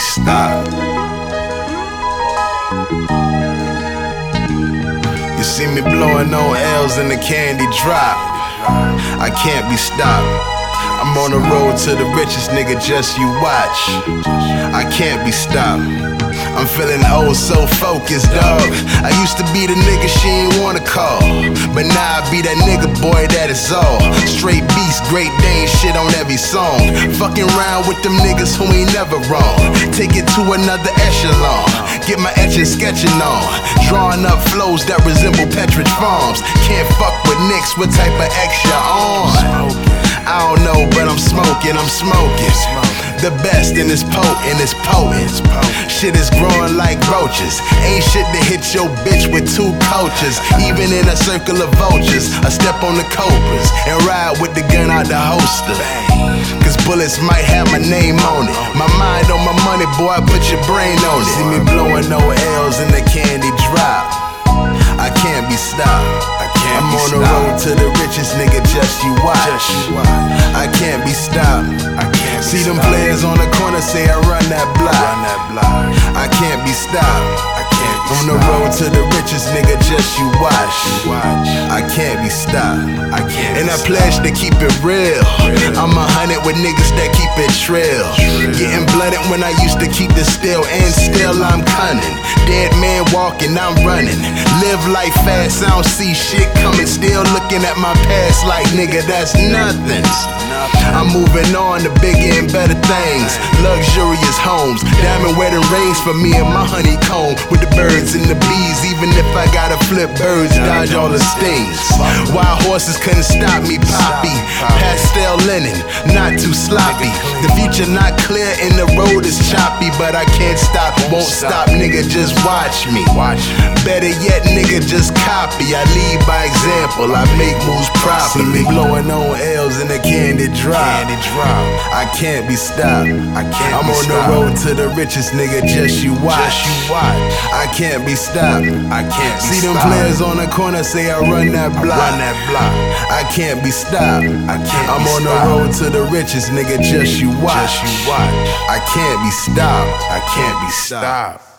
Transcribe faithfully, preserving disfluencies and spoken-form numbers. stop. You see me blowing on L's in the candy drop. I can't be stopped. I'm on the road to the richest, nigga, just you watch. I can't be stopped. I'm feeling oh so focused, dog. I used to be the nigga she ain't wanna call, but now I be that nigga, boy, that is all. Straight beast, Great Dane shit on every song. Fucking round with them niggas who ain't never wrong. Take it to another echelon. Get my etching, sketching on. Drawing up flows that resemble Petrich Farms. Can't fuck with nicks, what type of extra on? I don't know, but I'm smoking, I'm smoking. The best in this potent, it's potent. Shit is growing like roaches. Ain't shit to hit your bitch with two coaches. Even in a circle of vultures, I step on the cobras and ride with the gun out the holster. Cause bullets might have my name on it. My mind on my money, boy, I put your brain on it. See me blowing no L's in the candy drop. I can't be stopped. I'm on the road to the richest, nigga, just you watch. I can't be stopped. See them players on the corner say I run that block. I can't be stopped. On the road to the richest, nigga, just you watch. I can't be stopped. And I pledge to keep it real. I'm a hundred with niggas that keep it trill. Getting blunted when I used to keep it still, and still I'm cunning. Dead man walking, I'm running. Live life fast, I don't see shit coming. Still looking at my past like, nigga, that's nothing. I'm moving on to bigger and better things. Luxurious homes, diamond wedding rings for me and my honeycomb. With the birds and the bees, even if I gotta flip birds, dodge all the stings. Wild horses couldn't stop me, poppy. Pastel linen, not too sloppy. The future not clear and the road is choppy. But I can't stop, won't stop, nigga, just watch me. Better yet, nigga, just copy. I lead by example, I make moves properly. Blowing on L's in the candy drop. I can't be stopped. I'm on the road to the richest, nigga, just you watch. I can't be stopped. I can't be See them stopped. Players on the corner say I run that block. I, run that block. I can't be stopped. I can't I'm be on stopped. The road to the richest, nigga, just you watch. Just you watch. I can't be stopped. I can't be stopped.